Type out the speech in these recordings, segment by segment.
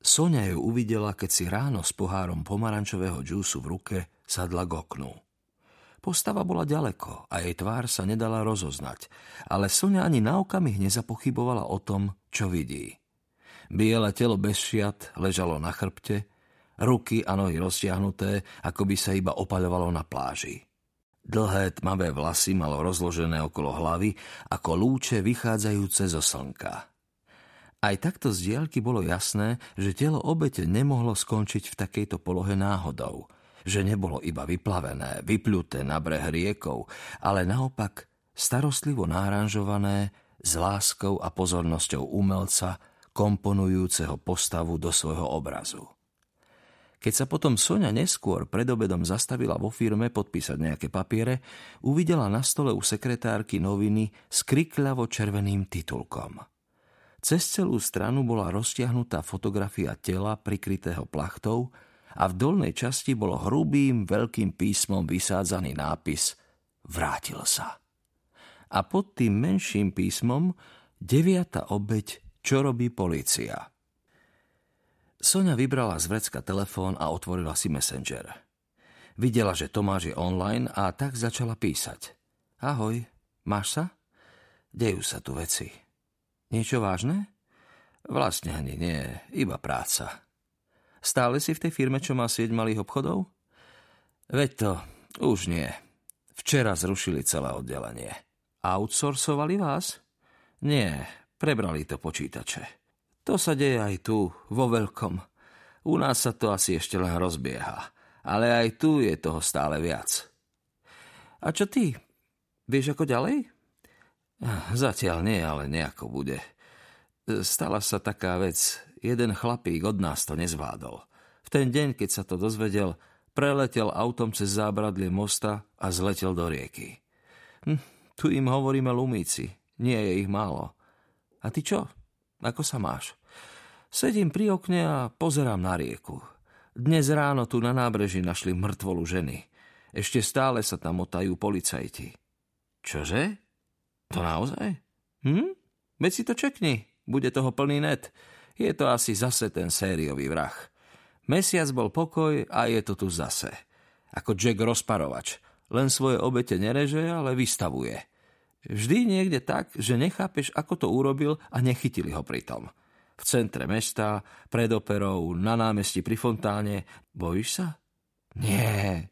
Soňa ju uvidela, keď si ráno s pohárom pomarančového džúsu v ruke sadla k oknu. Postava bola ďaleko a jej tvár sa nedala rozoznať, ale Soňa ani na okamih nezapochybovala o tom, čo vidí. Biele telo bez šiat ležalo na chrbte, ruky a nohy roztiahnuté, ako by sa iba opaľovalo na pláži. Dlhé tmavé vlasy malo rozložené okolo hlavy, ako lúče vychádzajúce zo slnka. Aj takto z diaľky bolo jasné, že telo obete nemohlo skončiť v takejto polohe náhodou, že nebolo iba vyplavené, vypľuté na breh riekov, ale naopak starostlivo náranžované s láskou a pozornosťou umelca, komponujúceho postavu do svojho obrazu. Keď sa potom Soňa neskôr pred obedom zastavila vo firme podpísať nejaké papiere, uvidela na stole u sekretárky noviny s krikľavo červeným titulkom. Cez celú stranu bola roztiahnutá fotografia tela prikrytého plachtou a v dolnej časti bolo hrubým veľkým písmom vysádzaný nápis Vrátil sa. A pod tým menším písmom 9. obeť Čo robí polícia. Soňa vybrala z vrecka telefón a otvorila si Messenger. Videla, že Tomáš je online a tak začala písať. Ahoj, máš sa? Dejú sa tu veci. Niečo vážne? Vlastne ani nie, iba práca. Stále si v tej firme, čo má sieť malých obchodov? Veď to, už nie. Včera zrušili celé oddelenie. Outsourcovali vás? Nie, prebrali to počítače. To sa deje aj tu, vo veľkom. U nás sa to asi ešte len rozbieha, ale aj tu je toho stále viac. A čo ty? Vieš ako ďalej? Zatiaľ nie, ale nejako bude. Stala sa taká vec, jeden chlapík od nás to nezvládol. V ten deň, keď sa to dozvedel, preletel autom cez zábradlie mosta a zletel do rieky. Tu im hovoríme lumíci, nie je ich málo. A ty čo? Ako sa máš? Sedím pri okne a pozerám na rieku. Dnes ráno tu na nábreží našli mŕtvolu ženy. Ešte stále sa tam motajú policajti. Čože? To naozaj? Veď si to čekni, bude toho plný net. Je to asi zase ten sériový vrah. Mesiac bol pokoj a je to tu zase. Ako Jack rozparovač. Len svoje obete nereže, ale vystavuje. Vždy niekde tak, že nechápeš, ako to urobil a nechytili ho pritom. V centre mesta, pred operou, na námestí pri fontáne. Bojíš sa? Nie.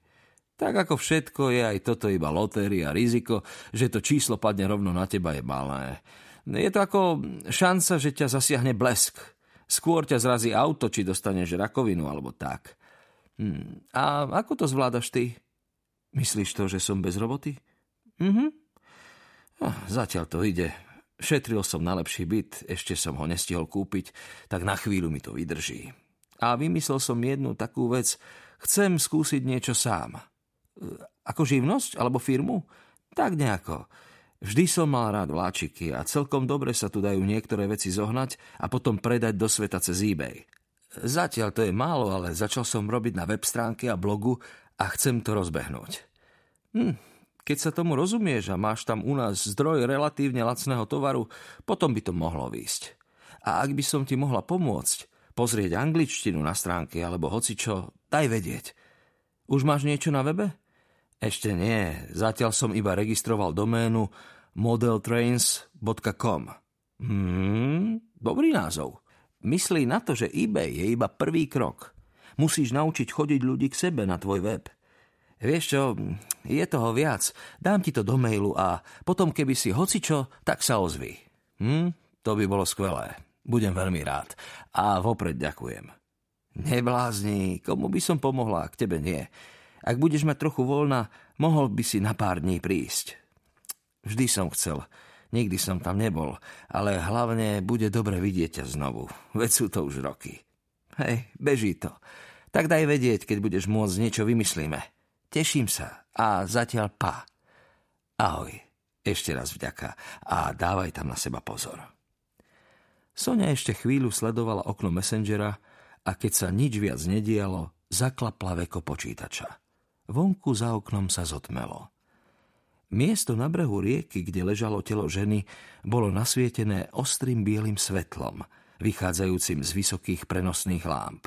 Tak ako všetko je aj toto iba lotéria a riziko, že to číslo padne rovno na teba je malé. Je to ako šanca, že ťa zasiahne blesk. Skôr ťa zrazí auto, či dostaneš rakovinu alebo tak. A ako to zvládaš ty? Myslíš to, že som bez roboty? Zatiaľ to ide. Šetril som na lepší byt, ešte som ho nestihol kúpiť, tak na chvíľu mi to vydrží. A vymyslel som jednu takú vec. Chcem skúsiť niečo sám. Ako živnosť alebo firmu? Tak nejako. Vždy som mal rád vláčiky a celkom dobre sa tu dajú niektoré veci zohnať a potom predať do sveta cez eBay. Zatiaľ to je málo, ale začal som robiť na web stránke a blogu a chcem to rozbehnúť. Keď sa tomu rozumieš a máš tam u nás zdroj relatívne lacného tovaru, potom by to mohlo výjsť. A ak by som ti mohla pomôcť, pozrieť angličtinu na stránke alebo hocičo, daj vedieť. Už máš niečo na webe? Ešte nie, zatiaľ som iba registroval doménu modeltrains.com. Dobrý názov. Myslí na to, že eBay je iba prvý krok. Musíš naučiť chodiť ľudí k sebe na tvoj web. Vieš čo, je toho viac. Dám ti to do mailu a potom, keby si hocičo, tak sa ozvi. To by bolo skvelé. Budem veľmi rád. A vopred ďakujem. Neblázni, komu by som pomohla, k tebe nie. Ak budeš mať trochu voľna, mohol by si na pár dní prísť. Vždy som chcel, nikdy som tam nebol, ale hlavne bude dobre vidieť ťa znovu, veď sú to už roky. Hej, beží to. Tak daj vedieť, keď budeš môcť, niečo vymyslíme. Teším sa a zatiaľ pa. Ahoj, ešte raz vďaka a dávaj tam na seba pozor. Soňa ešte chvíľu sledovala okno Messengera a keď sa nič viac nedialo, zaklapla veko počítača. Vonku za oknom sa zotmelo. Miesto na brehu rieky, kde ležalo telo ženy, bolo nasvietené ostrým bielým svetlom, vychádzajúcim z vysokých prenosných lámp.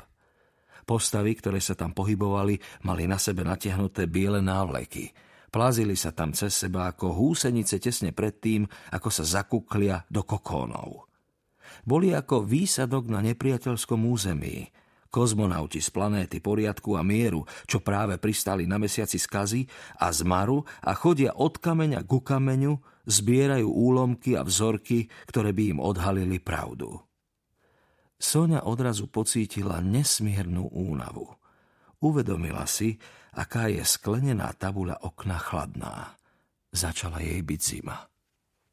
Postavy, ktoré sa tam pohybovali, mali na sebe natiahnuté biele návleky. Plazili sa tam cez seba ako húsenice tesne predtým, ako sa zakuklia do kokónov. Boli ako výsadok na nepriateľskom území. Kozmonauti z planéty poriadku a mieru, čo práve pristali na mesiaci z Kazi a z Maru a chodia od kameňa ku kameňu, zbierajú úlomky a vzorky, ktoré by im odhalili pravdu. Soňa odrazu pocítila nesmiernu únavu. Uvedomila si, aká je sklenená tabuľa okna chladná. Začala jej byť zima.